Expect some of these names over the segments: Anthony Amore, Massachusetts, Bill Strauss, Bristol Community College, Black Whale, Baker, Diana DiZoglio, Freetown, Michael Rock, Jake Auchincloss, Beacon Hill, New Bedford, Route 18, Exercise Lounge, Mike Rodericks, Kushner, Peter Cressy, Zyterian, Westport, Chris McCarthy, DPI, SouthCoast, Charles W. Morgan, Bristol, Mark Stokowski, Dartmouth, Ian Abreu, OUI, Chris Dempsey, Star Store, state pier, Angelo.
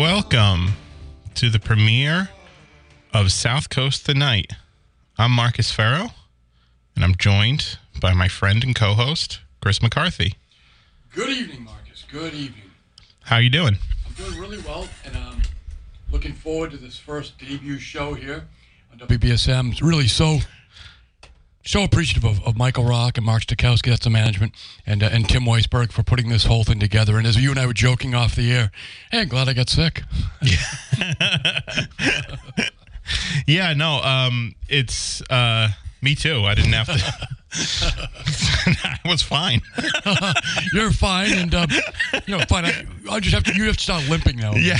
Welcome to the premiere of South Coast Tonight. I'm Marcus Farrow, and I'm joined by my friend and co-host, Chris McCarthy. Good evening, Marcus. Good evening. How are you doing? I'm doing really well, and I'm looking forward to this first debut show here on WBSM. It's really so appreciative of Michael Rock and Mark Stokowski, that's the management, and Tim Weisberg for putting this whole thing together. And as you and I were joking off the air, hey, I'm glad I got sick. Yeah, no, it's me too. I didn't have to. I was fine. You're fine, and fine. I just have to. You have to start limping now. Yeah.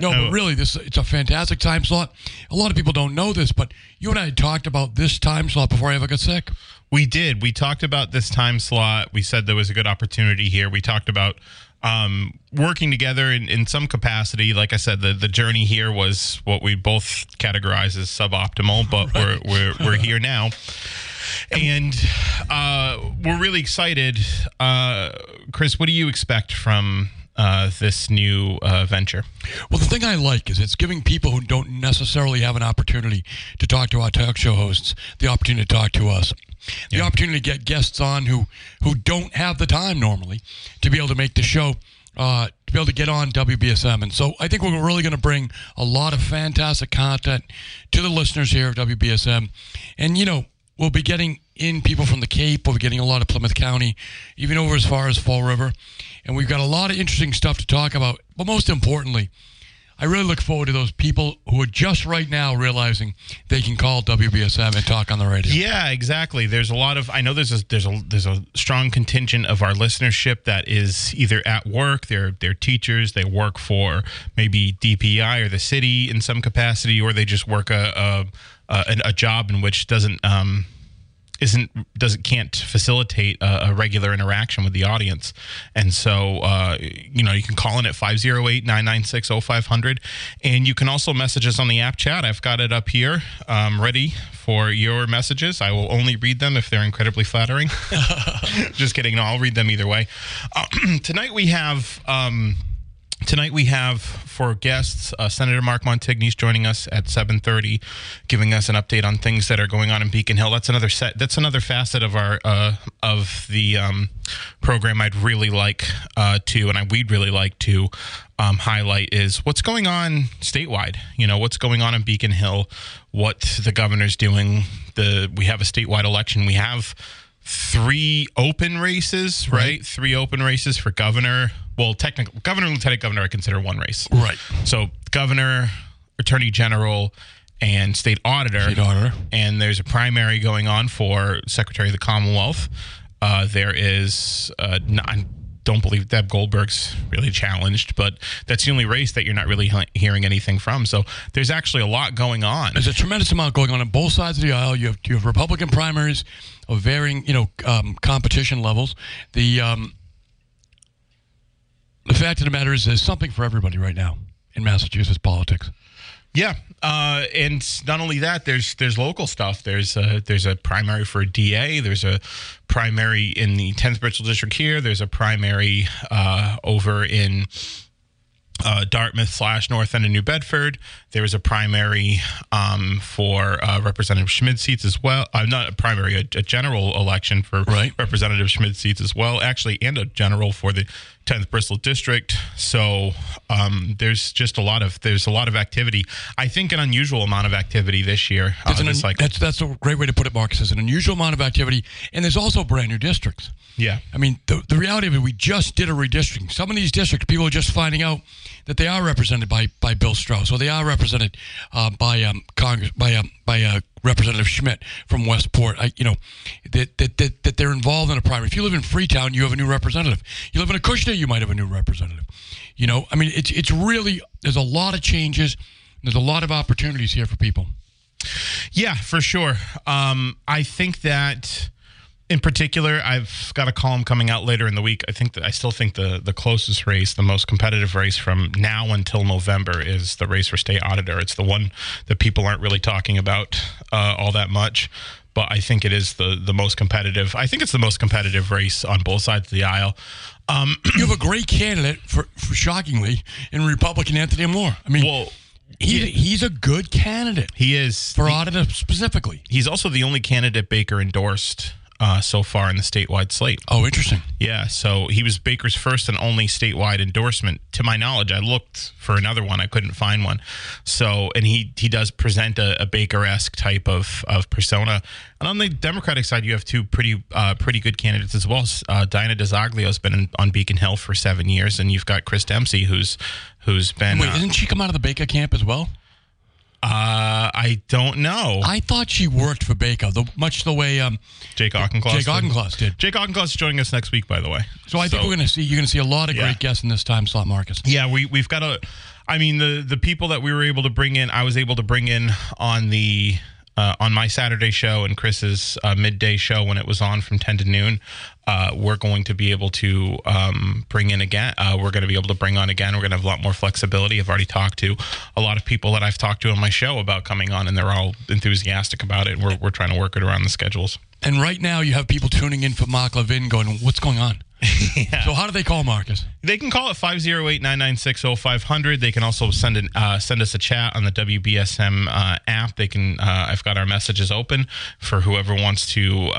No, but really, it's a fantastic time slot. A lot of people don't know this, but you and I had talked about this time slot before I ever got sick. We did. We talked about this time slot. We said there was a good opportunity here. We talked about working together in some capacity. Like I said, the journey here was what we both categorize as suboptimal, but right. we're here now. And we're really excited. Chris, what do you expect from this new venture? Well, the thing I like is it's giving people who don't necessarily have an opportunity to talk to our talk show hosts the opportunity to talk to us. The opportunity to get guests on who don't have the time normally to be able to make the show, to be able to get on WBSM. And so I think we're really going to bring a lot of fantastic content to the listeners here at WBSM. And, we'll be getting in people from the Cape. We'll be getting a lot of Plymouth County, even over as far as Fall River. And we've got a lot of interesting stuff to talk about. But most importantly, I really look forward to those people who are just right now realizing they can call WBSM and talk on the radio. Yeah, exactly. There's a lot of, I know there's a strong contingent of our listenership that is either at work, they're teachers, they work for maybe DPI or the city in some capacity, or they just work a job in which can't facilitate a regular interaction with the audience. And so, you can call in at 508-996-0500. And you can also message us on the app chat. I've got it up here ready for your messages. I will only read them if they're incredibly flattering. Just kidding. No, I'll read them either way. Tonight we have for guests, Senator Mark Montigny is joining us at 7:30, giving us an update on things that are going on in Beacon Hill. That's another set. That's another facet of our of the program I'd really like to highlight is what's going on statewide. What's going on in Beacon Hill, what the governor's doing. We have a statewide election. We have 3 open races, right? 3 open races for governor. Well, technically, governor and lieutenant governor, I consider one race. Right. So governor, attorney general, and state auditor. And there's a primary going on for secretary of the Commonwealth. There is, I don't believe Deb Goldberg's really challenged, but that's the only race that you're not really hearing anything from. So there's actually a lot going on. There's a tremendous amount going on both sides of the aisle. You have Republican primaries of varying, competition levels. The fact of the matter is there's something for everybody right now in Massachusetts politics. Yeah. And not only that, there's local stuff. There's a primary for a DA. There's a primary in the 10th Bristol district here. There's a primary over in Dartmouth / North End of New Bedford. There was a primary for Representative Schmidt seats as well. Not a primary, a general election for Representative Schmidt seats as well, actually, and a general for the 10th Bristol district. So there's a lot of activity. I think an unusual amount of activity this year. That's a great way to put it, Marcus. It's an unusual amount of activity, and there's also brand new districts. Yeah, I mean the reality of it, we just did a redistricting. Some of these districts, people are just finding out that they are represented by Bill Strauss, or they are represented by Representative Schmidt from Westport. That they're involved in a primary. If you live in Freetown, you have a new representative. You live in a Kushner, you might have a new representative. It's really, there's a lot of changes. There's a lot of opportunities here for people. Yeah, for sure. I think that In particular, I've got a column coming out later in the week. I think that I still think the closest race, the most competitive race from now until November, is the race for state auditor. It's the one that people aren't really talking about all that much, but I think it is the most competitive. I think it's the most competitive race on both sides of the aisle. You have a great candidate for shockingly in Republican Anthony Amore. I mean, well, he's a good candidate. He is for auditor specifically. He's also the only candidate Baker endorsed so far in the statewide slate. Oh, interesting. Yeah, so he was Baker's first and only statewide endorsement. To my knowledge, I looked for another one. I couldn't find one. So, and he does present a Baker-esque type of persona. And on the Democratic side, you have two pretty good candidates as well. Diana DiZoglio has been on Beacon Hill for 7 years, and you've got Chris Dempsey, who's been... Wait, didn't she come out of the Baker camp as well? I don't know. I thought she worked for Baker, much the way Jake Auchincloss did. Jake Auchincloss is joining us next week, by the way. So I think you're going to see a lot of great guests in this time slot, Marcus. Yeah, we've got a. I mean, the people that we were able to bring in, I was able to bring in on my Saturday show and Chris's midday show when it was on from 10 to noon. We're going to be able to bring in again. We're going to be able to bring on again. We're going to have a lot more flexibility. I've already talked to a lot of people that I've talked to on my show about coming on, and they're all enthusiastic about it. We're trying to work it around the schedules. And right now you have people tuning in for Mark Levin going, what's going on? Yeah. So how do they call, Marcus? They can call at 508-996-0500. They can also send us a chat on the WBSM app. They can. I've got our messages open for whoever wants to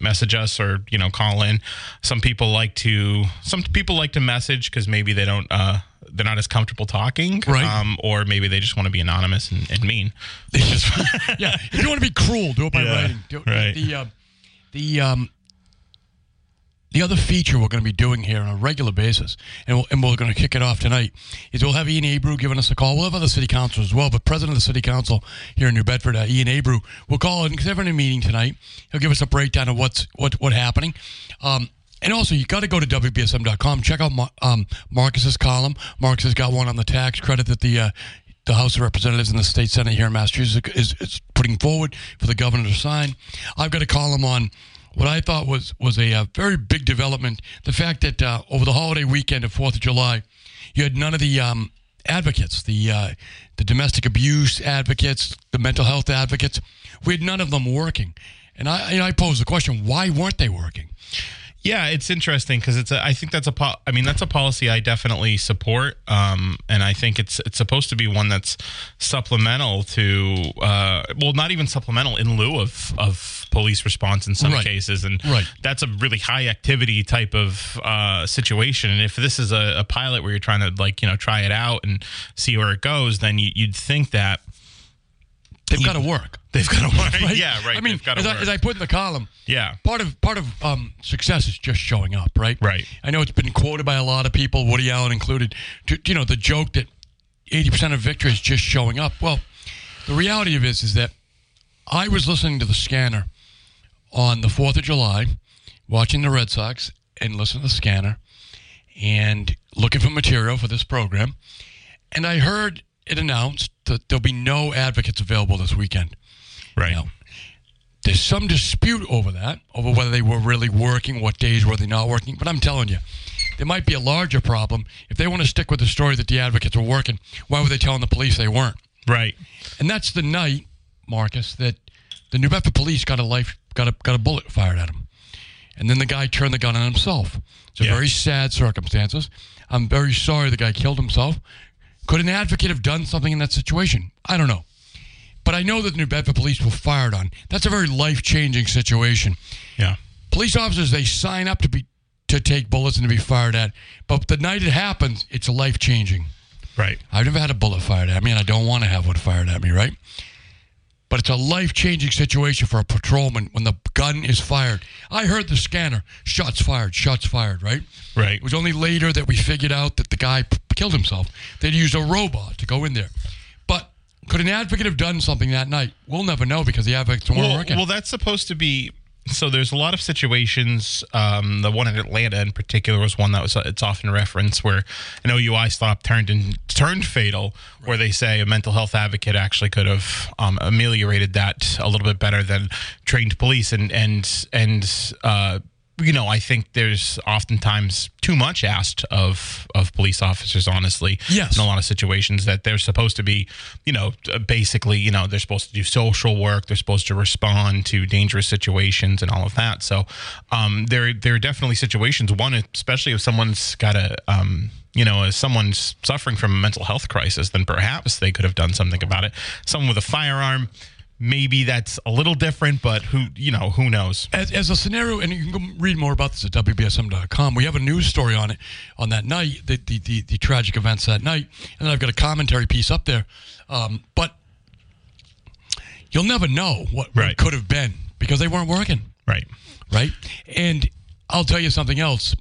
message us or call in. Some people like to message because maybe they don't. They're not as comfortable talking, right? Or maybe they just want to be anonymous and mean. Yeah, if you want to be cruel, do it by writing. Right. The other feature we're going to be doing here on a regular basis, and we're going to kick it off tonight, is we'll have Ian Abreu giving us a call. We'll have other city council as well, but president of the city council here in New Bedford, Ian Abreu, will call in because they're in a meeting tonight. He'll give us a breakdown of what's happening. And also, you got to go to WBSM.com. Check out Marcus's column. Marcus has got one on the tax credit that the House of Representatives and the State Senate here in Massachusetts is putting forward for the governor to sign. I've got a column on what I thought was a very big development, the fact that over the holiday weekend of 4th of July, you had none of the advocates, the domestic abuse advocates, the mental health advocates, we had none of them working. And I posed the question, why weren't they working? Yeah, it's interesting because I think that's that's a policy I definitely support, and I think it's supposed to be one that's supplemental to, not even supplemental, in lieu of police response in some cases, and that's a really high activity type of situation. And if this is a pilot where you're trying to try it out and see where it goes, then you'd think that they've got to work. They've got to work. Right? Yeah, right. I mean, as I put in the column, part of success is just showing up, right? Right. I know it's been quoted by a lot of people, Woody Allen included, the joke that 80% of victory is just showing up. Well, the reality of it is that I was listening to the scanner on the 4th of July, watching the Red Sox and listening to the scanner and looking for material for this program, and I heard it announced that there'll be no advocates available this weekend. Right. Now, there's some dispute over that, over whether they were really working, what days were they not working. But I'm telling you, there might be a larger problem. If they want to stick with the story that the advocates were working, why were they telling the police they weren't? Right. And that's the night, Marcus, that the New Bedford police got a bullet fired at them. And then the guy turned the gun on himself. It's very sad circumstances. I'm very sorry the guy killed himself. Could an advocate have done something in that situation? I don't know. But I know that the New Bedford police were fired on. That's a very life-changing situation. Yeah. Police officers, they sign up to take bullets and to be fired at. But the night it happens, it's life-changing. Right. I've never had a bullet fired at me, and I don't want to have one fired at me, right? But it's a life-changing situation for a patrolman when the gun is fired. I heard the scanner, shots fired, right? Right. It was only later that we figured out that the guy killed himself. They'd used a robot to go in there. Could an advocate have done something that night? We'll never know because the advocates weren't working. Well, that's supposed to be So there's a lot of situations. The one in Atlanta in particular was one that was it's often referenced where an OUI stop turned fatal, right, where they say a mental health advocate actually could have ameliorated that a little bit better than trained police. And you know, I think there's oftentimes too much asked of police officers, honestly. Yes. In a lot of situations that they're supposed to be, you know, basically, you know, they're supposed to do social work. They're supposed to respond to dangerous situations and all of that. So there are definitely situations, one, especially if someone's got a, you know, if someone's suffering from a mental health crisis, then perhaps they could have done something about it. Someone with a firearm, maybe that's a little different, but who knows? As a scenario, and you can read more about this at WBSM.com. We have a news story on it on that night, the tragic events that night, and then I've got a commentary piece up there. But you'll never know what could have been because they weren't working. Right. And I'll tell you something else.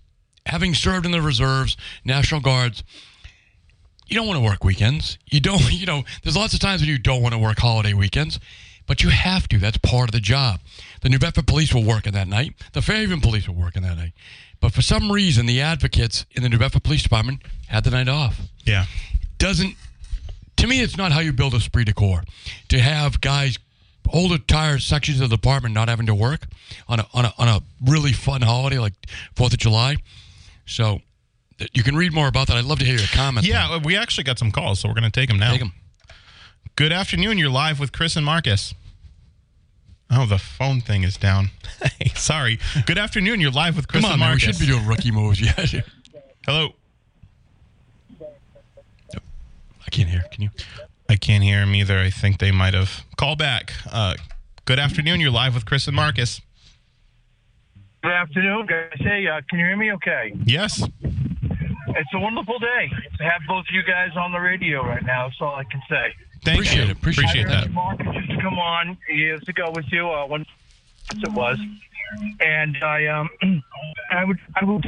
Having served in the reserves, National Guards, you don't want to work weekends. You know, there's lots of times when you don't want to work holiday weekends, but you have to. That's part of the job. The New Bedford police were working that night. The Fairhaven police were working that night. But for some reason, the advocates in the New Bedford Police Department had the night off. Yeah. To me, it's not how you build a esprit de corps. To have guys, whole entire sections of the department not having to work on a really fun holiday like 4th of July. So you can read more about that. I'd love to hear your comments. Yeah, then. We actually got some calls, so we're going to take them now. Take them. Good afternoon. You're live with Chris and Marcus. Oh, the phone thing is down. Hey, sorry. Good afternoon. You're live with Chris and Marcus. Come on, man. We should be doing rookie moves. Yeah. Hello. Nope. I can't hear. Can you? I can't hear him either. I think they might have. Call back. Good afternoon. You're live with Chris and Marcus. Good afternoon, guys. Hey, can you hear me okay? Yes. It's a wonderful day to have both of you guys on the radio right now. That's all I can say. Thank you. Appreciate that. Mark used to come on years ago with you, once it was, and I would.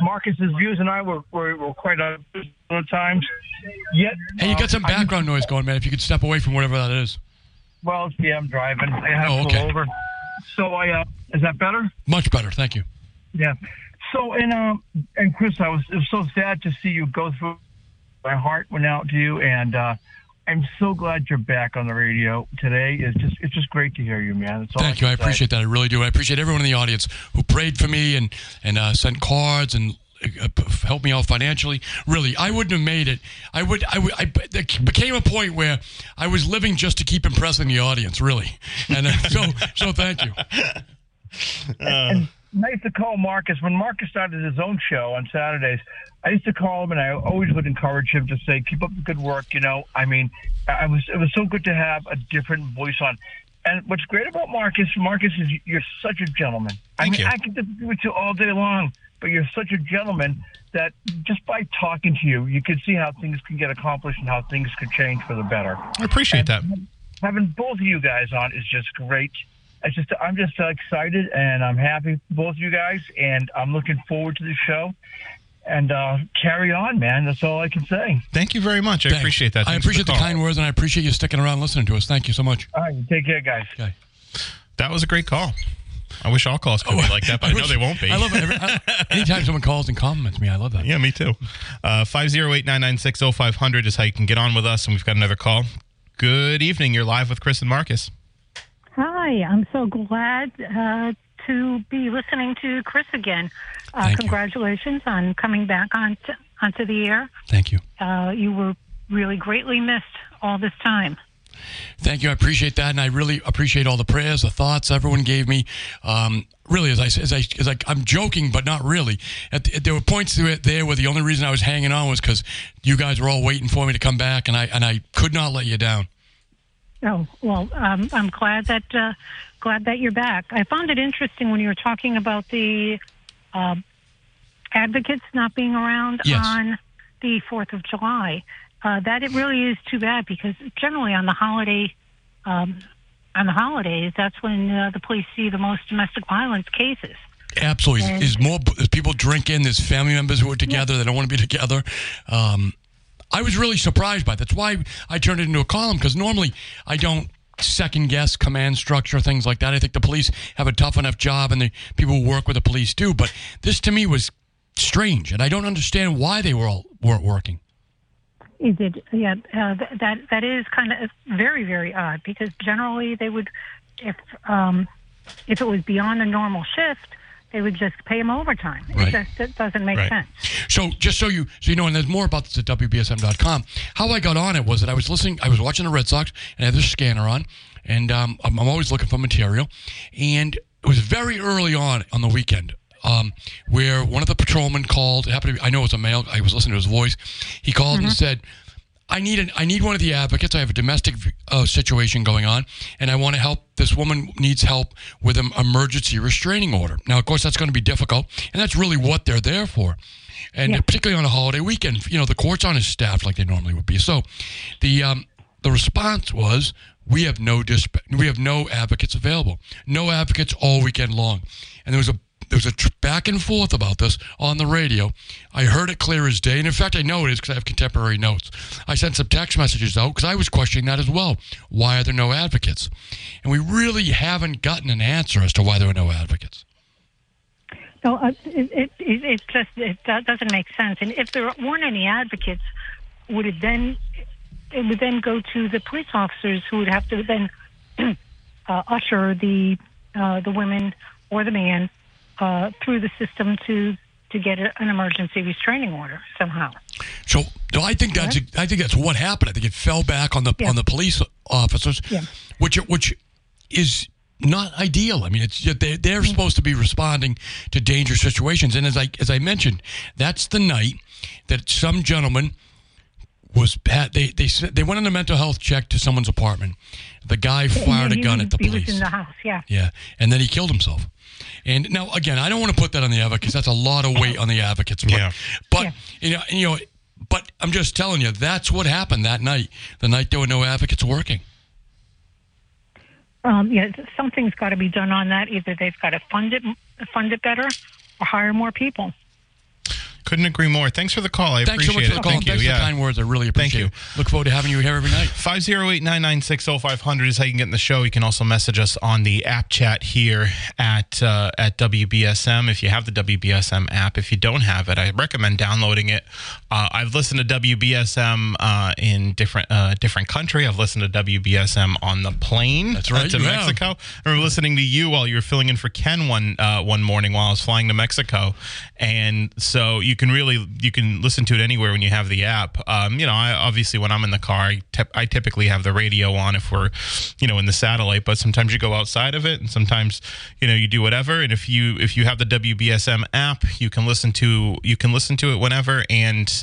Marcus's views and I were quite on at times. Yet, hey, you got some background noise going, man. If you could step away from whatever that is. Well, yeah, I'm driving. I have to pull over. So I is that better? Much better, thank you. Yeah. So, and Chris, it was so sad to see you go through. My heart went out to you, and I'm so glad you're back on the radio today. It's just great to hear you, man. Thank you. I appreciate that. I really do. I appreciate everyone in the audience who prayed for me and sent cards and helped me out financially. Really, I wouldn't have made it. I became a point where I was living just to keep impressing the audience, really. And so thank you. And nice to call Marcus. When Marcus started his own show on Saturdays, I used to call him, and I always would encourage him to say, keep up the good work, you know. I mean, it was so good to have a different voice on. And what's great about Marcus is you're such a gentleman. I mean, I could do it to all day long, but you're such a gentleman that just by talking to you, you could see how things can get accomplished and how things could change for the better. I appreciate that. Having both of you guys on is just great. I'm just excited, and I'm happy for both of you guys, and I'm looking forward to the show. And carry on, man. That's all I can say. Thank you very much. Thanks. Appreciate that. Thanks. I appreciate the kind words, and I appreciate you sticking around listening to us. Thank you so much. All right. Take care, guys. Okay. That was a great call. I wish all calls could be like that, but I know they won't be. I love it. Anytime someone calls and compliments me, I love that. Yeah, me too. 508-996-0500 is how you can get on with us, and we've got another call. Good evening. You're live with Chris and Marcus. Hi, I'm so glad to be listening to Chris again. Congratulations on coming back onto the air. Thank you. You were really greatly missed all this time. Thank you. I appreciate that, and I really appreciate all the prayers, the thoughts everyone gave me. Really, as I I'm joking, but not really. There were points there where the only reason I was hanging on was because you guys were all waiting for me to come back, and I could not let you down. Oh, well, I'm glad that you're back. I found it interesting when you were talking about the advocates not being around on the 4th of July. That it really is too bad because generally on the holidays, that's when the police see the most domestic violence cases. Absolutely. And there's people drinking. There's family members who are together. They don't want to be together. I was really surprised by it. That's why I turned it into a column, because normally I don't second guess command structure, things like that. I think the police have a tough enough job, and the people who work with the police do. But this to me was strange, and I don't understand why they weren't working. It did, yeah. That is kind of very, very odd, because generally they would, if it was beyond a normal shift, they would just pay them overtime. Right. It doesn't make sense. So just so you know, and there's more about this at WBSM.com. How I got on it was that I was watching the Red Sox, and I had this scanner on, and I'm always looking for material. And it was very early on the weekend, where one of the patrolmen called. It happened to be, I know it was a male. I was listening to his voice. He called and said, I need one of the advocates. I have a domestic situation going on, and I want to help. This woman needs help with an emergency restraining order. Now, of course, that's going to be difficult, and that's really what they're there for. And particularly on a holiday weekend, you know, the court's aren't as staffed like they normally would be. So the response was, we have no advocates available. No advocates all weekend long. And there was a back and forth about this on the radio. I heard it clear as day. And in fact, I know it is, because I have contemporary notes. I sent some text messages out, because I was questioning that as well. Why are there no advocates? And we really haven't gotten an answer as to why there are no advocates. No, it just doesn't make sense. And if there weren't any advocates, it would then go to the police officers, who would have to then usher the women or the man through the system to get an emergency restraining order somehow. So I think that's what happened. I think it fell back on the police officers, which is not ideal. I mean, they're supposed to be responding to dangerous situations. And as I mentioned, that's the night that some gentleman they went on a mental health check to someone's apartment. The guy fired a gun at the police. He was in the house, yeah, and then he killed himself. And now, again, I don't want to put that on the advocates. That's a lot of weight on the advocates. But I'm just telling you, that's what happened that night. The night there were no advocates working. Something's got to be done on that. Either they've got to fund it better, or hire more people. Couldn't agree more. Thanks for the call. I appreciate it. Thank you. Thanks for the kind words. I really appreciate it. Look forward to having you here every night. 508-996-0500 is how you can get in the show. You can also message us on the app chat here at WBSM if you have the WBSM app. If you don't have it, I recommend downloading it. I've listened to WBSM in different country. I've listened to WBSM on the plane. That's right. To Mexico. Have. I remember listening to you while you were filling in for Ken one morning while I was flying to Mexico. And so you can listen to it anywhere when you have the app. I obviously, when I'm in the car, I typically have the radio on if we're, in the satellite. But sometimes you go outside of it, and sometimes you do whatever. And if you have the WBSM app, you can listen to it whenever, and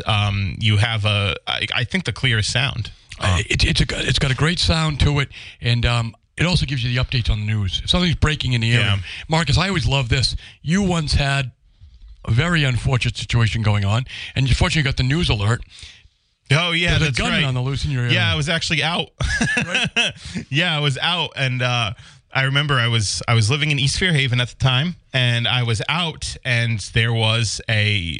you have I think the clearest sound. It's got a great sound to it, and it also gives you the updates on the news. If something's breaking in the area, Marcus, I always love this. You once had a very unfortunate situation going on, and you fortunately got the news alert. Oh yeah, there's a gunman on the loose in your area. Yeah, I was actually out. Yeah, I was out, and I remember I was living in East Fairhaven at the time, and I was out, and there was a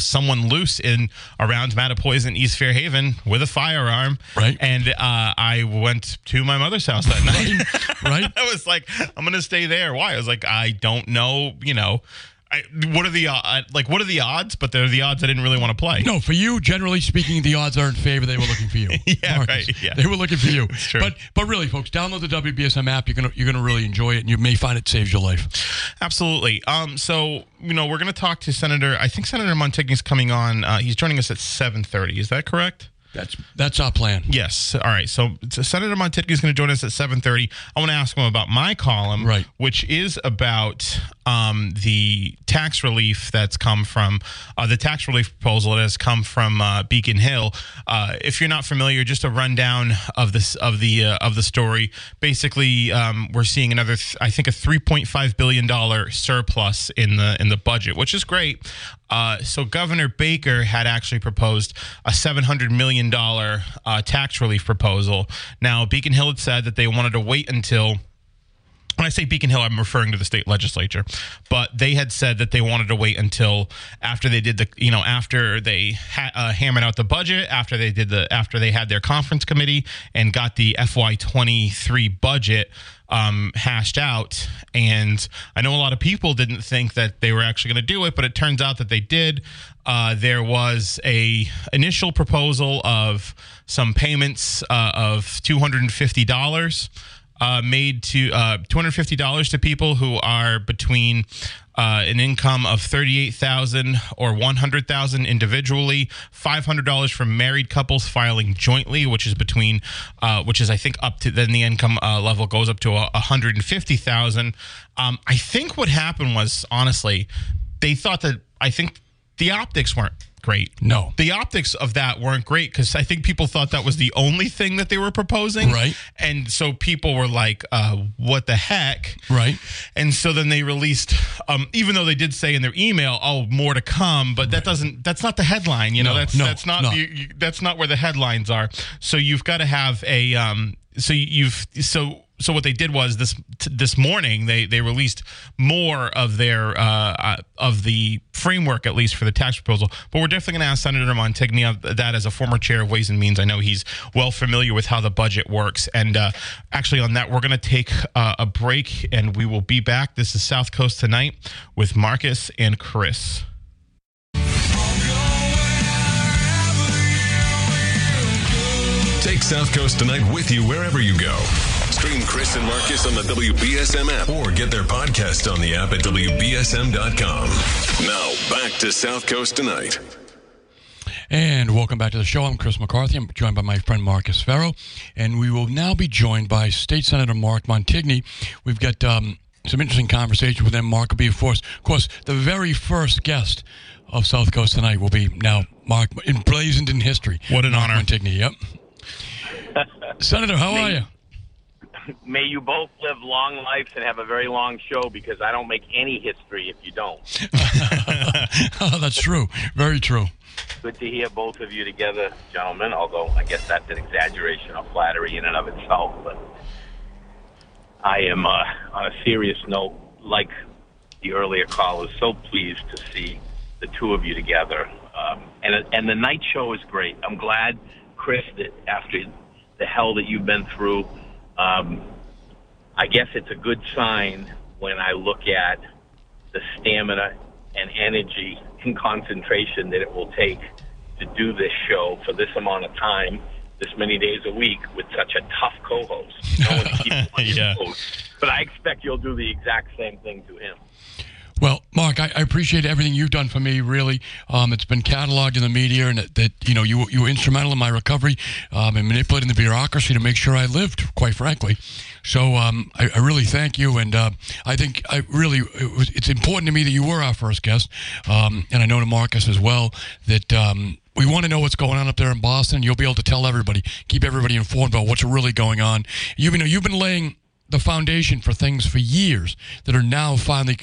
someone loose in around Mattapoisett in East Fairhaven with a firearm. Right. And I went to my mother's house that night. Right. I was like, I'm gonna stay there. Why? I was like, I don't know. What are the odds? But they're the odds I didn't really want to play. No, for you, generally speaking, the odds are in favor. They were looking for you. Yeah, Marcus, right. Yeah. They were looking for you. It's true. But really, folks, download the WBSM app. You're gonna really enjoy it, and you may find it saves your life. Absolutely. So we're gonna talk to Senator. I think Senator Montigny's coming on. He's joining us at 7:30. Is that correct? That's our plan. Yes. All right. So Senator Montigny is going to join us at 7:30. I want to ask him about my column, which is about the tax relief that's come from the tax relief proposal that has come from Beacon Hill. If you're not familiar, just a rundown of the story. Basically, we're seeing another, I think, a $3.5 billion surplus in the budget, which is great. So Governor Baker had actually proposed a $700 million tax relief proposal. Now, Beacon Hill had said that they wanted to wait until When I say Beacon Hill, I'm referring to the state legislature, but they had said that they wanted to wait until after they did the, you know, after they hammered out the budget, after they did the, after they had their conference committee and got the FY23 budget hashed out. And I know a lot of people didn't think that they were actually going to do it, but it turns out that they did. There was a initial proposal of some payments of $250. Made to $250 to people who are between an income of $38,000 or $100,000 individually, $500 for married couples filing jointly, which is between, which is I think up to then the income level goes up to $150,000. I think what happened was honestly, they thought that I think the optics weren't great. No, the optics of that weren't great because I think people thought that was the only thing that they were proposing. Right. And so people were like, what the heck? Right. And so then they released, even though they did say in their email, oh, more to come. But that doesn't, that's not the headline. You know, that's not where the headlines are. So you've got to have a, so what they did was this morning they released more of their of the framework, at least for the tax proposal. But we're definitely going to ask Senator Montigny that, as a former chair of Ways and Means. I know he's well familiar with how the budget works. And actually on that, we're going to take a break and we will be back. This is South Coast Tonight with Marcus and Chris. Take South Coast Tonight with you wherever you go. Stream Chris and Marcus on the WBSM app or get their podcast on the app at WBSM.com. Now back to South Coast Tonight. And welcome back to the show. I'm Chris McCarthy. I'm joined by my friend Marcus Farrow. And we will now be joined by State Senator Mark Montigny. We've got some interesting conversations with him. Mark will be, of course, the very first guest of South Coast Tonight will be now Mark, emblazoned in history. What an honor. Montigny, yep. Senator, how are you? May you both live long lives and have a very long show, because I don't make any history if you don't. Oh, that's true. Very true. Good to hear both of you together, gentlemen, although I guess that's an exaggeration of flattery in and of itself. But I am, on a serious note, like the earlier callers, so pleased to see the two of you together. And the night show is great. I'm glad, Chris, that after the hell that you've been through, I guess it's a good sign when I look at the stamina and energy and concentration that it will take to do this show for this amount of time, this many days a week, with such a tough co-host. No one keeps on your toes. But I expect you'll do the exact same thing to him. Well, Mark, I appreciate everything you've done for me, really. It's been cataloged in the media, and that you were instrumental in my recovery and manipulating the bureaucracy to make sure I lived, quite frankly. So I really thank you, and I think it's important to me that you were our first guest, and I know to Marcus as well that we want to know what's going on up there in Boston. You'll be able to tell everybody, keep everybody informed about what's really going on. You've been laying the foundation for things for years that are now finally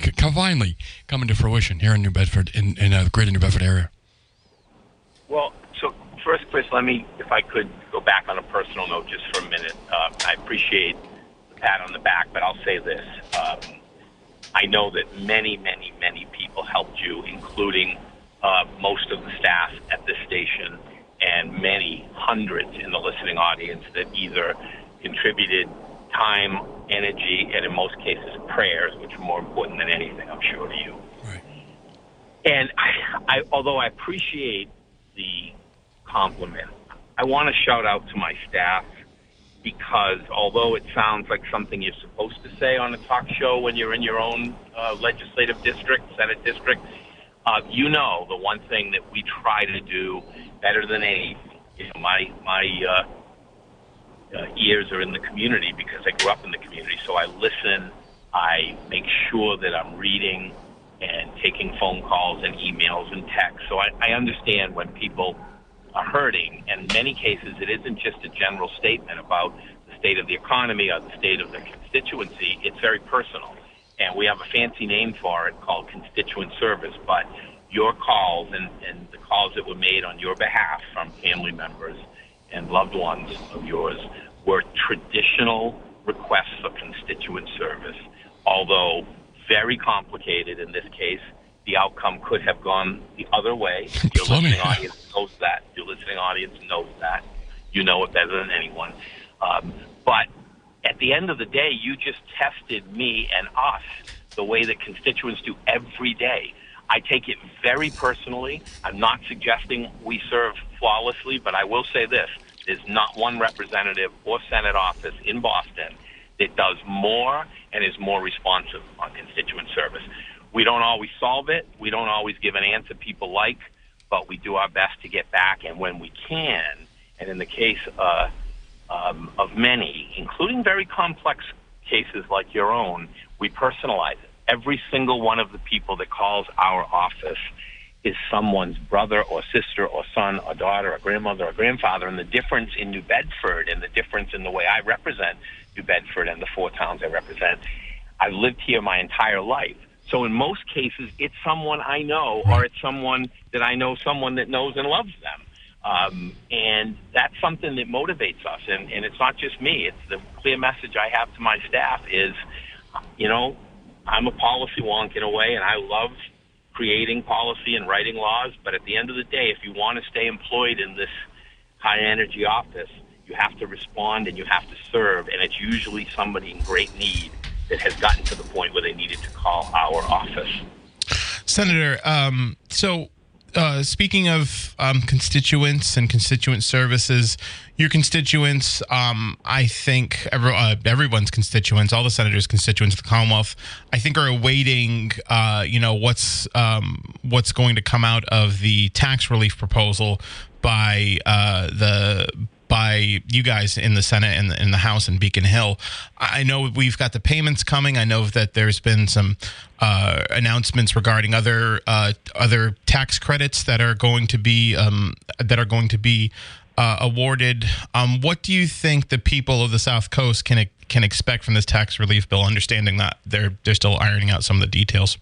coming to fruition here in New Bedford, in the greater New Bedford area. Well, so first, Chris, let me, if I could, go back on a personal note just for a minute. I appreciate the pat on the back, but I'll say this. I know that many, many, many people helped you, including most of the staff at this station and many hundreds in the listening audience that either contributed time, energy, and in most cases prayers, which are more important than anything, I'm sure, to you. Right. And although I appreciate the compliment, I want to shout out to my staff, because although it sounds like something you're supposed to say on a talk show when you're in your own legislative district, Senate district, the one thing that we try to do better than anything, my ears are in the community because I grew up in the community. So I listen, I make sure that I'm reading and taking phone calls and emails and texts. So I understand when people are hurting, and in many cases it isn't just a general statement about the state of the economy or the state of the constituency. It's very personal. And we have a fancy name for it called constituent service, but your calls and the calls that were made on your behalf from family members and loved ones of yours were traditional requests for constituent service. Although very complicated in this case, the outcome could have gone the other way. Your listening audience knows that. Your listening audience knows that. You know it better than anyone. But at the end of the day, you just tested me and us the way that constituents do every day. I take it very personally. I'm not suggesting we serve flawlessly, but I will say this. There's not one representative or Senate office in Boston that does more and is more responsive on constituent service. We don't always solve it. We don't always give an answer people like, but we do our best to get back. And when we can, and in the case of many, including very complex cases like your own, we personalize it. Every single one of the people that calls our office is someone's brother or sister or son or daughter or grandmother or grandfather. And the difference in New Bedford and the difference in the way I represent New Bedford and the four towns I represent, I've lived here my entire life. So in most cases, it's someone I know, or it's someone that I know someone that knows and loves them. And that's something that motivates us. And it's not just me. It's the clear message I have to my staff is, you know, I'm a policy wonk in a way, and I love creating policy and writing laws. But at the end of the day, if you want to stay employed in this high-energy office, you have to respond and you have to serve. And it's usually somebody in great need that has gotten to the point where they needed to call our office. Senator, speaking of constituents and constituent services, your constituents, I think everyone's constituents, all the senators' constituents of the Commonwealth, I think are awaiting, what's going to come out of the tax relief proposal by you guys in the Senate and in the House in Beacon Hill. I know we've got the payments coming. I know that there's been some announcements regarding other tax credits that are going to be awarded. What do you think the people of the South Coast can expect from this tax relief bill? Understanding that they're still ironing out some of the details.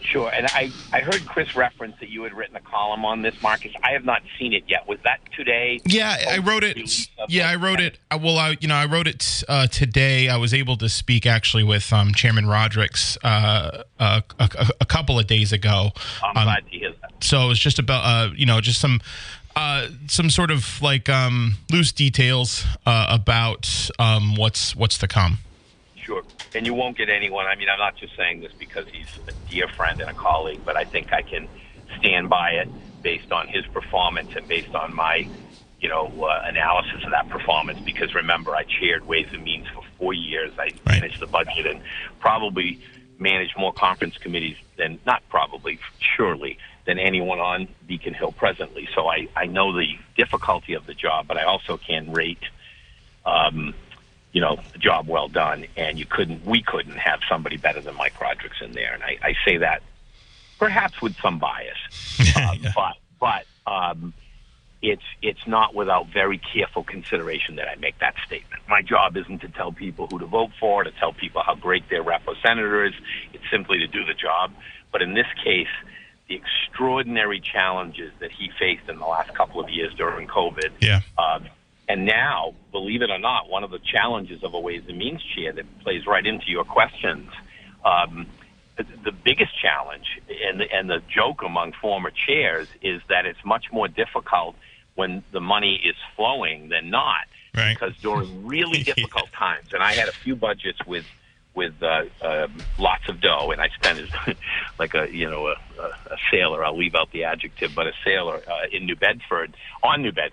Sure. And I heard Chris reference that you had written a column on this, Marcus. I have not seen it yet. Was that today? Yeah, I wrote it. Yeah, I wrote it. Well, I wrote it today. I was able to speak actually with Chairman Rodericks a couple of days ago. I'm glad to hear that. So it was just about, just some sort of like loose details about what's to come. Sure. And you won't get anyone. I mean, I'm not just saying this because he's a dear friend and a colleague, but I think I can stand by it based on his performance and based on my, analysis of that performance. Because remember, I chaired Ways and Means for 4 years. I managed the budget and probably managed more conference committees than, not probably, surely, than anyone on Beacon Hill presently. So I know the difficulty of the job, but I also can rate, the job well done, and we couldn't have somebody better than Mike Rodericks in there. And I say that perhaps with some bias, yeah. but it's not without very careful consideration that I make that statement. My job isn't to tell people who to vote for, to tell people how great their rep or senator is. It's simply to do the job. But in this case, the extraordinary challenges that he faced in the last couple of years during COVID, and now, believe it or not, one of the challenges of a Ways and Means chair that plays right into your questions, the biggest challenge and the joke among former chairs is that it's much more difficult when the money is flowing than not. Right. Because during really difficult times, and I had a few budgets with lots of dough, and I spent as like a sailor. I'll leave out the adjective, but a sailor on New Bedford.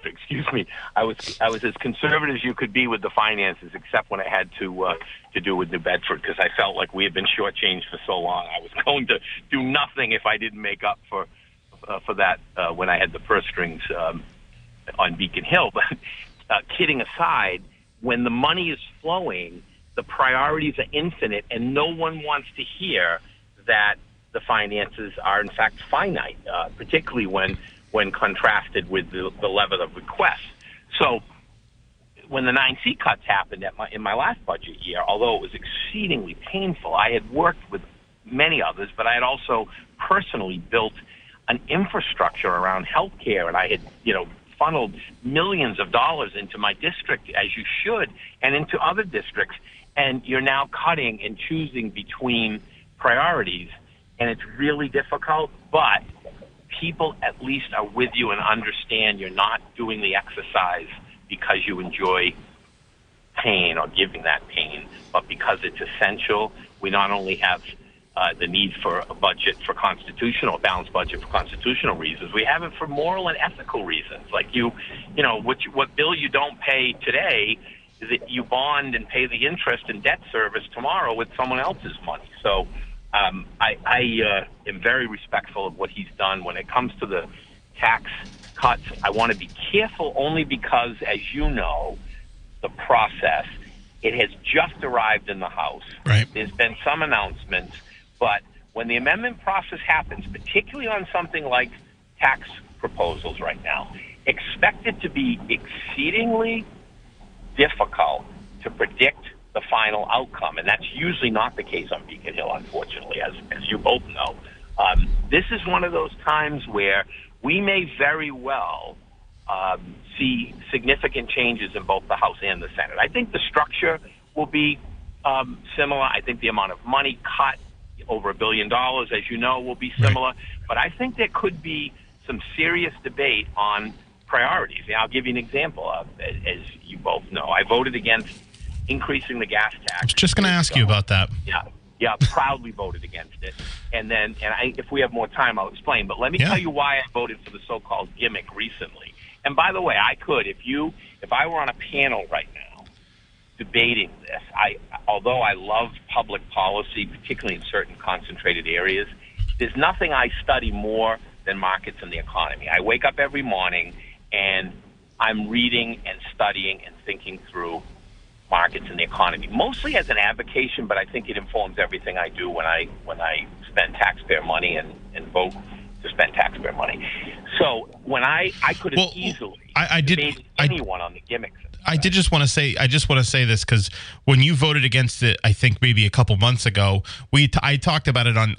Excuse me. I was as conservative as you could be with the finances, except when it had to do with New Bedford, because I felt like we had been shortchanged for so long. I was going to do nothing if I didn't make up for that when I had the purse strings on Beacon Hill. But kidding aside, when the money is flowing, the priorities are infinite, and no one wants to hear that the finances are, in fact, finite, particularly when contrasted with the level of requests. So when the 9C cuts happened in my last budget year, although it was exceedingly painful, I had worked with many others, but I had also personally built an infrastructure around healthcare, and I had funneled millions of dollars into my district, as you should, and into other districts. And you're now cutting and choosing between priorities, and it's really difficult, but people at least are with you and understand you're not doing the exercise because you enjoy pain or giving that pain, but because it's essential. We not only have the need for a budget for constitutional, a balanced budget for constitutional reasons, we have it for moral and ethical reasons. Like what bill you don't pay today, that you bond and pay the interest and debt service tomorrow with someone else's money. So I am very respectful of what he's done. When it comes to the tax cuts, I want to be careful only because, as you know, the process, it has just arrived in the House. Right. There's been some announcements, but when the amendment process happens, particularly on something like tax proposals right now, expect it to be exceedingly difficult to predict the final outcome, and that's usually not the case on Beacon Hill, unfortunately, as you both know. This is one of those times where we may very well see significant changes in both the House and the Senate. I think the structure will be similar. I think the amount of money cut, over $1 billion, as you know, will be similar. Right. But I think there could be some serious debate on priorities. Now, I'll give you an example. As you both know, I voted against increasing the gas tax. I was just going to ask you about that. Yeah, proudly voted against it. And if we have more time, I'll explain. But let me tell you why I voted for the so-called gimmick recently. And by the way, I could, if I were on a panel right now debating this, although I love public policy, particularly in certain concentrated areas, there's nothing I study more than markets and the economy. I wake up every morning and I'm reading and studying and thinking through markets and the economy, mostly as an avocation, but I think it informs everything I do when I spend taxpayer money and vote to spend taxpayer money. So when I could have easily debated anyone on the gimmicks. I just want to say this, because when you voted against it, I think maybe a couple months ago, I talked about it on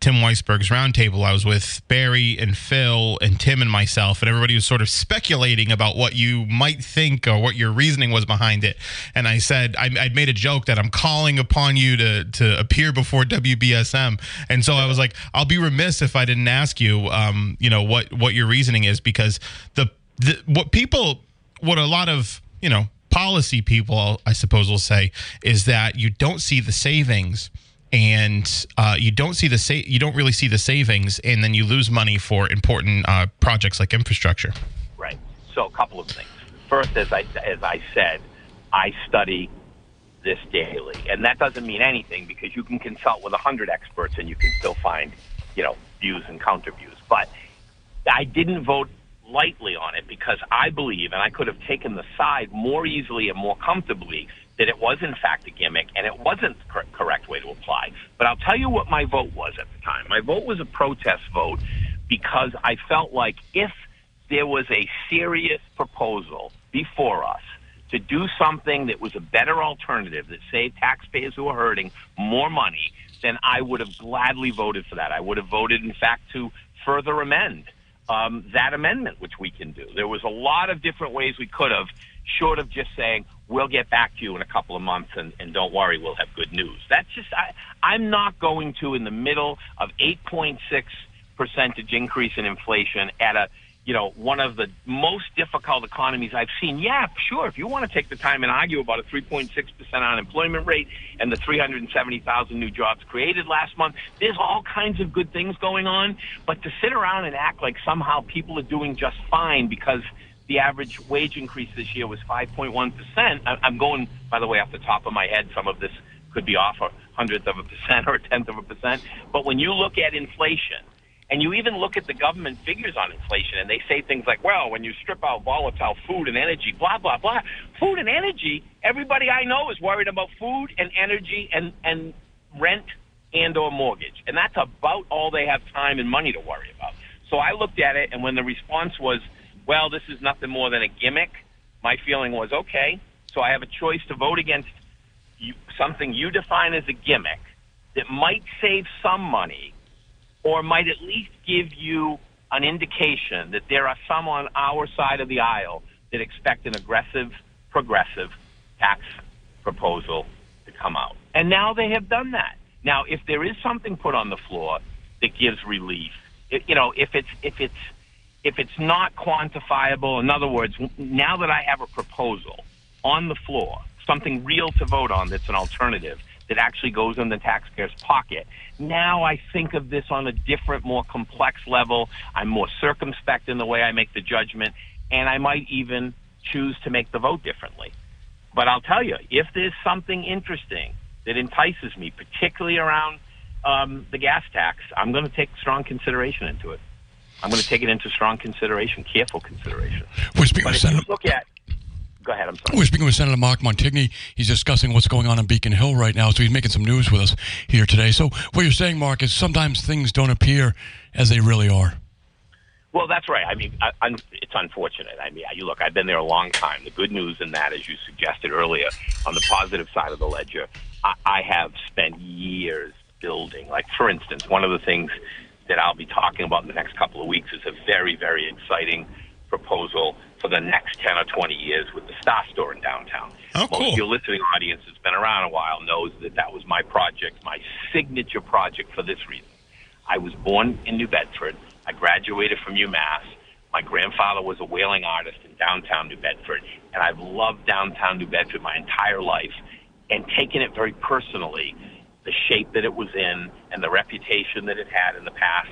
Tim Weisberg's roundtable. I was with Barry and Phil and Tim and myself, and everybody was sort of speculating about what you might think or what your reasoning was behind it. And I said, I'd made a joke that I'm calling upon you to appear before WBSM. And so I was like, I'll be remiss if I didn't ask you, what your reasoning is, because what a lot of policy people, I suppose, will say is that you don't see the savings, and you don't really see the savings, and then you lose money for important projects like infrastructure. Right. So a couple of things. First, as I said, I study this daily, and that doesn't mean anything because you can consult with 100 experts and you can still find views and counter views. But I didn't vote lightly on it because I believe, and I could have taken the side more easily and more comfortably, that it was in fact a gimmick and it wasn't the correct way to apply. But I'll tell you what my vote was at the time. My vote was a protest vote because I felt like if there was a serious proposal before us to do something that was a better alternative that saved taxpayers who were hurting more money, then I would have gladly voted for that. I would have voted, in fact, to further amend that amendment, which we can do. There was a lot of different ways we could have, short of just saying, we'll get back to you in a couple of months and don't worry, we'll have good news. That's just, I'm not going to, in the middle of 8.6% increase in inflation at one of the most difficult economies I've seen. Yeah, sure, if you want to take the time and argue about a 3.6% unemployment rate and the 370,000 new jobs created last month, there's all kinds of good things going on. But to sit around and act like somehow people are doing just fine because the average wage increase this year was 5.1%. I'm going, by the way, off the top of my head, some of this could be off 0.1% or 0.1%. But when you look at inflation, and you even look at the government figures on inflation, and they say things like, well, when you strip out volatile food and energy, blah, blah, blah. Food and energy, everybody I know is worried about food and energy and rent and or mortgage. And that's about all they have time and money to worry about. So I looked at it, and when the response was, well, this is nothing more than a gimmick, my feeling was, okay, so I have a choice to vote against something you define as a gimmick that might save some money, or might at least give you an indication that there are some on our side of the aisle that expect an aggressive, progressive tax proposal to come out. And now they have done that. Now, if there is something put on the floor that gives relief, if it's not quantifiable, in other words, now that I have a proposal on the floor, something real to vote on that's an alternative that actually goes in the taxpayer's pocket, now I think of this on a different, more complex level. I'm more circumspect in the way I make the judgment, and I might even choose to make the vote differently. But I'll tell you, if there's something interesting that entices me, particularly around the gas tax, I'm going to take strong consideration into it. I'm going to take it into strong consideration, careful consideration. Go ahead, I'm sorry. We're speaking with Senator Mark Montigny. He's discussing what's going on in Beacon Hill right now, so he's making some news with us here today. So what you're saying, Mark, is sometimes things don't appear as they really are. Well, that's right. I mean, it's unfortunate. I mean, look, I've been there a long time. The good news in that, as you suggested earlier, on the positive side of the ledger, I have spent years building. Like, for instance, one of the things that I'll be talking about in the next couple of weeks is a very, very exciting proposal for the next 10 or 20 years with the Star Store in downtown. Oh, cool. Most of your listening audience that's been around a while knows that that was my project, my signature project, for this reason. I was born in New Bedford. I graduated from UMass. My grandfather was a whaling artist in downtown New Bedford, and I've loved downtown New Bedford my entire life and taken it very personally, the shape that it was in and the reputation that it had in the past.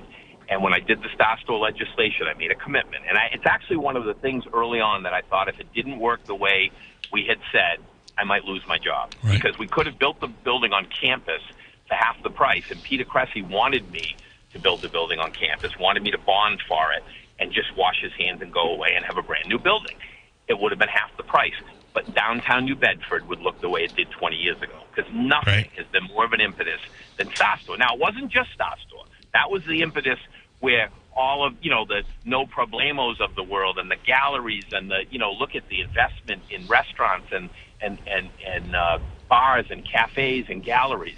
And when I did the Star Store legislation, I made a commitment. And it's actually one of the things early on that I thought, if it didn't work the way we had said, I might lose my job. Right. Because we could have built the building on campus for half the price. And Peter Cressy wanted me to build the building on campus, wanted me to bond for it and just wash his hands and go away and have a brand new building. It would have been half the price. But downtown New Bedford would look the way it did 20 years ago, because nothing has been more of an impetus than Star Store. Now, it wasn't just Star Store. That was the impetus where all of, the no problemos of the world and the galleries and the, look at the investment in restaurants and bars and cafes and galleries.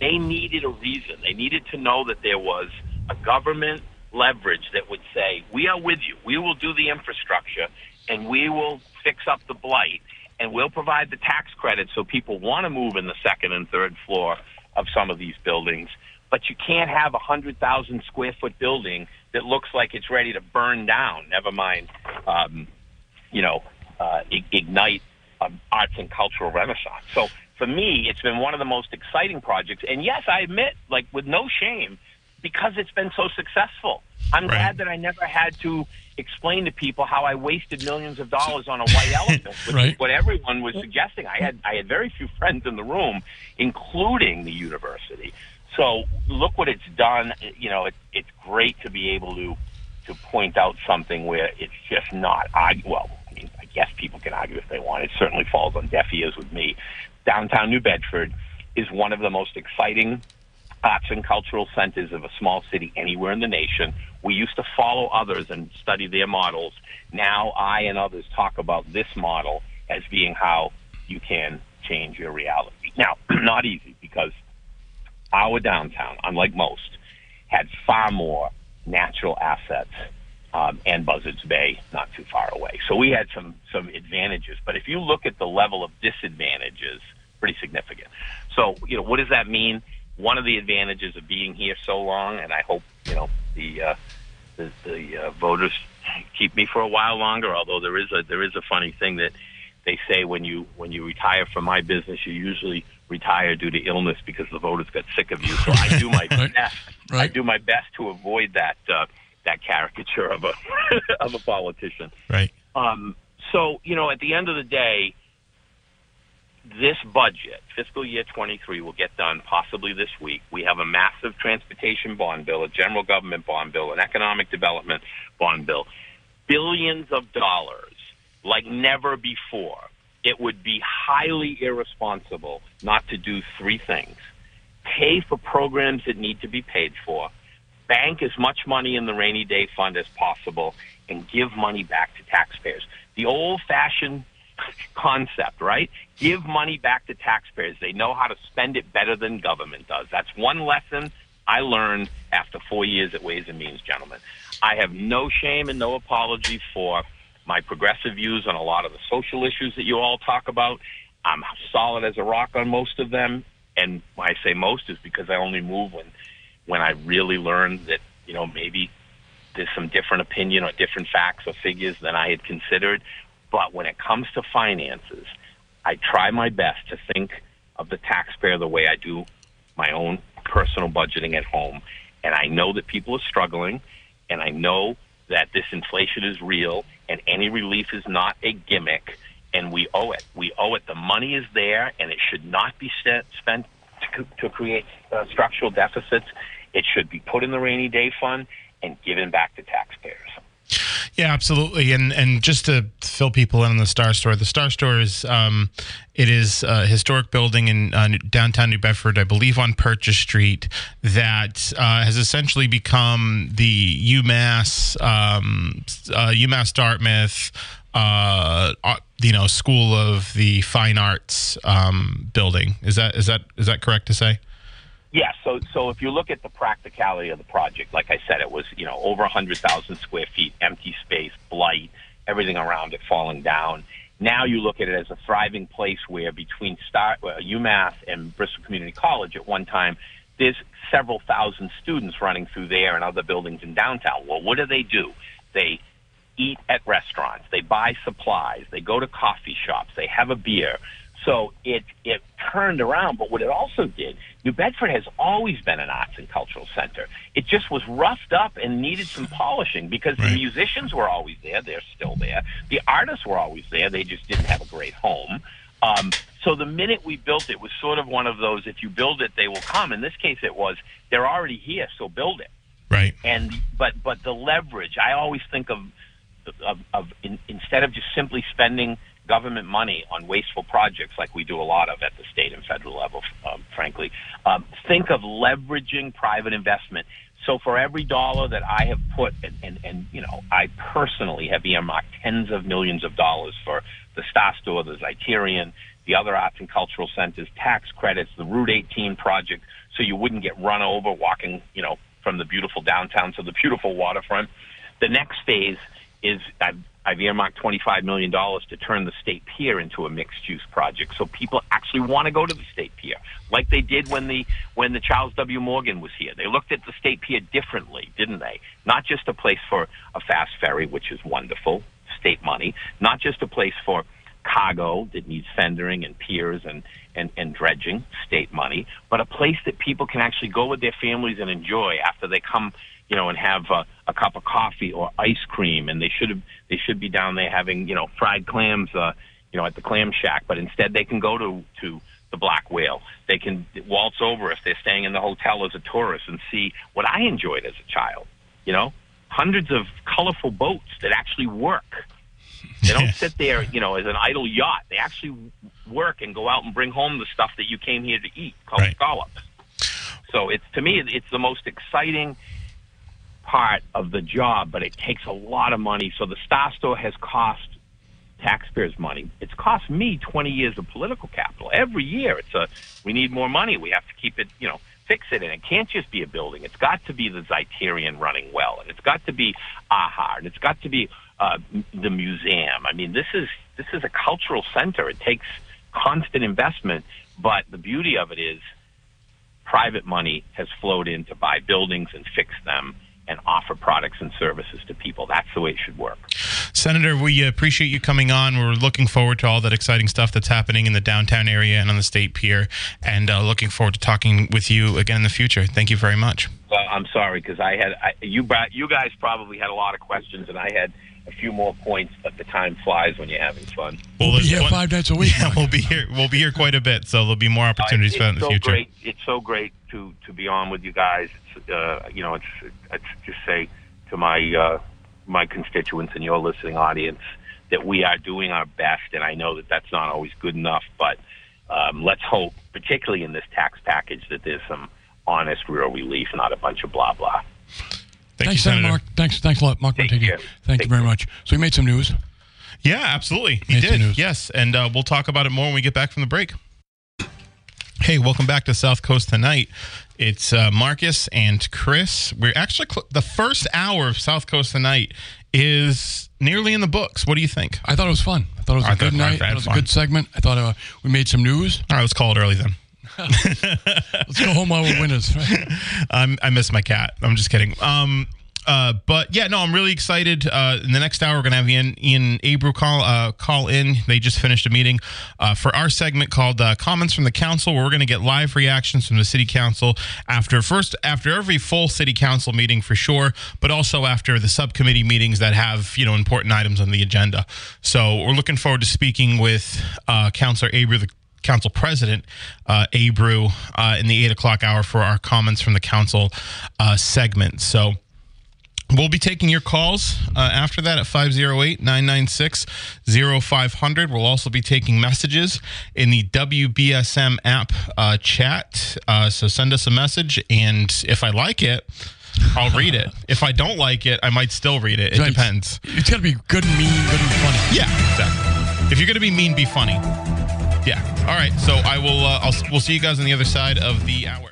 They needed a reason. They needed to know that there was a government leverage that would say, we are with you. We will do the infrastructure and we will fix up the blight and we'll provide the tax credit so people want to move in the second and third floor of some of these buildings. But you can't have a 100,000 square foot building that looks like it's ready to burn down. Never mind, ignite arts and cultural renaissance. So for me, it's been one of the most exciting projects. And yes, I admit, like with no shame, because it's been so successful. I'm glad that I never had to explain to people how I wasted millions of dollars on a white elephant, which is what everyone was suggesting. I had very few friends in the room, including the university. So look what it's done. It's great to be able to point out something where it's just not – well, I mean, I guess people can argue if they want. It certainly falls on deaf ears with me. Downtown New Bedford is one of the most exciting arts and cultural centers of a small city anywhere in the nation. We used to follow others and study their models. Now I and others talk about this model as being how you can change your reality. Now, not easy, because – our downtown, unlike most, had far more natural assets, and Buzzards Bay not too far away. So we had some advantages. But if you look at the level of disadvantages, pretty significant. So, what does that mean? One of the advantages of being here so long, and I hope, the voters keep me for a while longer, although there is a funny thing that they say when you retire from my business, you usually retire due to illness because the voters got sick of you. So I do my best. I do my best to avoid that caricature of a of a politician. Right. So at the end of the day, this budget, fiscal year 23, will get done possibly this week. We have a massive transportation bond bill, a general government bond bill, an economic development bond bill, billions of dollars. Like never before, it would be highly irresponsible not to do three things. Pay for programs that need to be paid for, bank as much money in the rainy day fund as possible, and give money back to taxpayers. The old-fashioned concept, right? Give money back to taxpayers. They know how to spend it better than government does. That's one lesson I learned after 4 years at Ways and Means, gentlemen. I have no shame and no apology for my progressive views on a lot of the social issues that you all talk about. I'm solid as a rock on most of them. And why I say most is because I only move when I really learn that, you know, maybe there's some different opinion or different facts or figures than I had considered. But when it comes to finances, I try my best to think of the taxpayer the way I do my own personal budgeting at home. And I know that people are struggling, and I know that this inflation is real, and any relief is not a gimmick, and we owe it. We owe it. The money is there, and it should not be spent to create structural deficits. It should be put in the rainy day fund and given back to taxpayers. Yeah, absolutely. And just to fill people in on the Star Store is it is a historic building in downtown New Bedford, I believe on Purchase Street, that has essentially become the UMass Dartmouth, you know, School of the Fine Arts building. Is that correct to say? Yeah, so if you look at the practicality of the project, like I said, it was, you know, over 100,000 square feet, empty space, blight, everything around it falling down. Now you look at it as a thriving place where between UMass and Bristol Community College at one time, there's several thousand students running through there and other buildings in downtown. Well, what do? They eat at restaurants. They buy supplies. They go to coffee shops. They have a beer. So it turned around, but what it also did, New Bedford has always been an arts and cultural center. It just was roughed up and needed some polishing because the musicians were always there. They're still there. The artists were always there. They just didn't have a great home. So the minute we built it was sort of one of those, if you build it, they will come. In this case, it was, they're already here, so build it. Right. And but the leverage, I always think of instead of just simply spending government money on wasteful projects like we do a lot of at the state and federal level, frankly. Think of leveraging private investment. So for every dollar that I have put, and you know, I personally have earmarked tens of millions of dollars for the Star Store, the Zyterian, the other arts and cultural centers, tax credits, the Route 18 project, so you wouldn't get run over walking, you know, from the beautiful downtown to the beautiful waterfront. The next phase is I've earmarked $25 million to turn the state pier into a mixed-use project, so people actually want to go to the state pier, like they did when the Charles W. Morgan was here. They looked at the state pier differently, didn't they? Not just a place for a fast ferry, which is wonderful, state money. Not just a place for cargo that needs fendering and piers and dredging, state money, but a place that people can actually go with their families and enjoy after they come, you know, and have a cup of coffee or ice cream, and they should be down there having, you know, fried clams, you know, at the clam shack. But instead, they can go to the Black Whale. They can waltz over if they're staying in the hotel as a tourist and see what I enjoyed as a child. You know, hundreds of colorful boats that actually work. They don't sit there, you know, as an idle yacht. They actually work and go out and bring home the stuff that you came here to eat, called scallops. So it's, to me, it's the most exciting part of the job, but it takes a lot of money. So the Star Store has cost taxpayers money. It's cost me 20 years of political capital. Every year it's we need more money. We have to keep it, you know, fix it. And it can't just be a building. It's got to be the Zyterian running well, and it's got to be AHA, and it's got to be the museum. I mean, this is a cultural center. It takes constant investment, but the beauty of it is private money has flowed in to buy buildings and fix them and offer products and services to people. That's the way it should work. Senator, we appreciate you coming on. We're looking forward to all that exciting stuff that's happening in the downtown area and on the state pier, and looking forward to talking with you again in the future. Thank you very much. Well, I'm sorry, because you guys probably had a lot of questions, and I had a few more points, but the time flies when you're having fun. Well, we'll be here 5 nights a week. Yeah, we'll be here quite a bit, so there'll be more opportunities for that in the future. Great. It's so great to be on with you guys. It's, you know, it's just say to my constituents and your listening audience that we are doing our best, and I know that that's not always good enough, but let's hope, particularly in this tax package, that there's some honest, real relief, not a bunch of blah, blah. Thanks, Senator Mark. Thanks a lot, Mark Montigny. Thank you very much. So he made some news. Yeah, absolutely. He did. Yes, and we'll talk about it more when we get back from the break. Hey, welcome back to South Coast Tonight. It's Marcus and Chris. We're actually the first hour of South Coast Tonight is nearly in the books. What do you think? I thought it was fun. I thought it was a good night. I thought it was a good segment. I thought we made some news. All right, let's call it early then. Let's go home while we're winners. Right? I miss my cat. I'm just kidding. But yeah, no, I'm really excited. In the next hour, we're going to have Ian Abreu call in. They just finished a meeting for our segment called Comments from the Council, where we're going to get live reactions from the City Council after every full City Council meeting for sure, but also after the subcommittee meetings that have, you know, important items on the agenda. So we're looking forward to speaking with Councilor Abreu, the Council President Abreu, in the 8 o'clock hour for our Comments from the Council segment. So we'll be taking your calls after that at 508-996-0500. We'll also be taking messages in the WBSM app chat. So send us a message, and if I like it, I'll read it. If I don't like it, I might still read it. It right. Depends. It's got to be good and mean, good and funny. Yeah, exactly. If you're going to be mean, be funny. Yeah. All right. So we'll see you guys on the other side of the hour.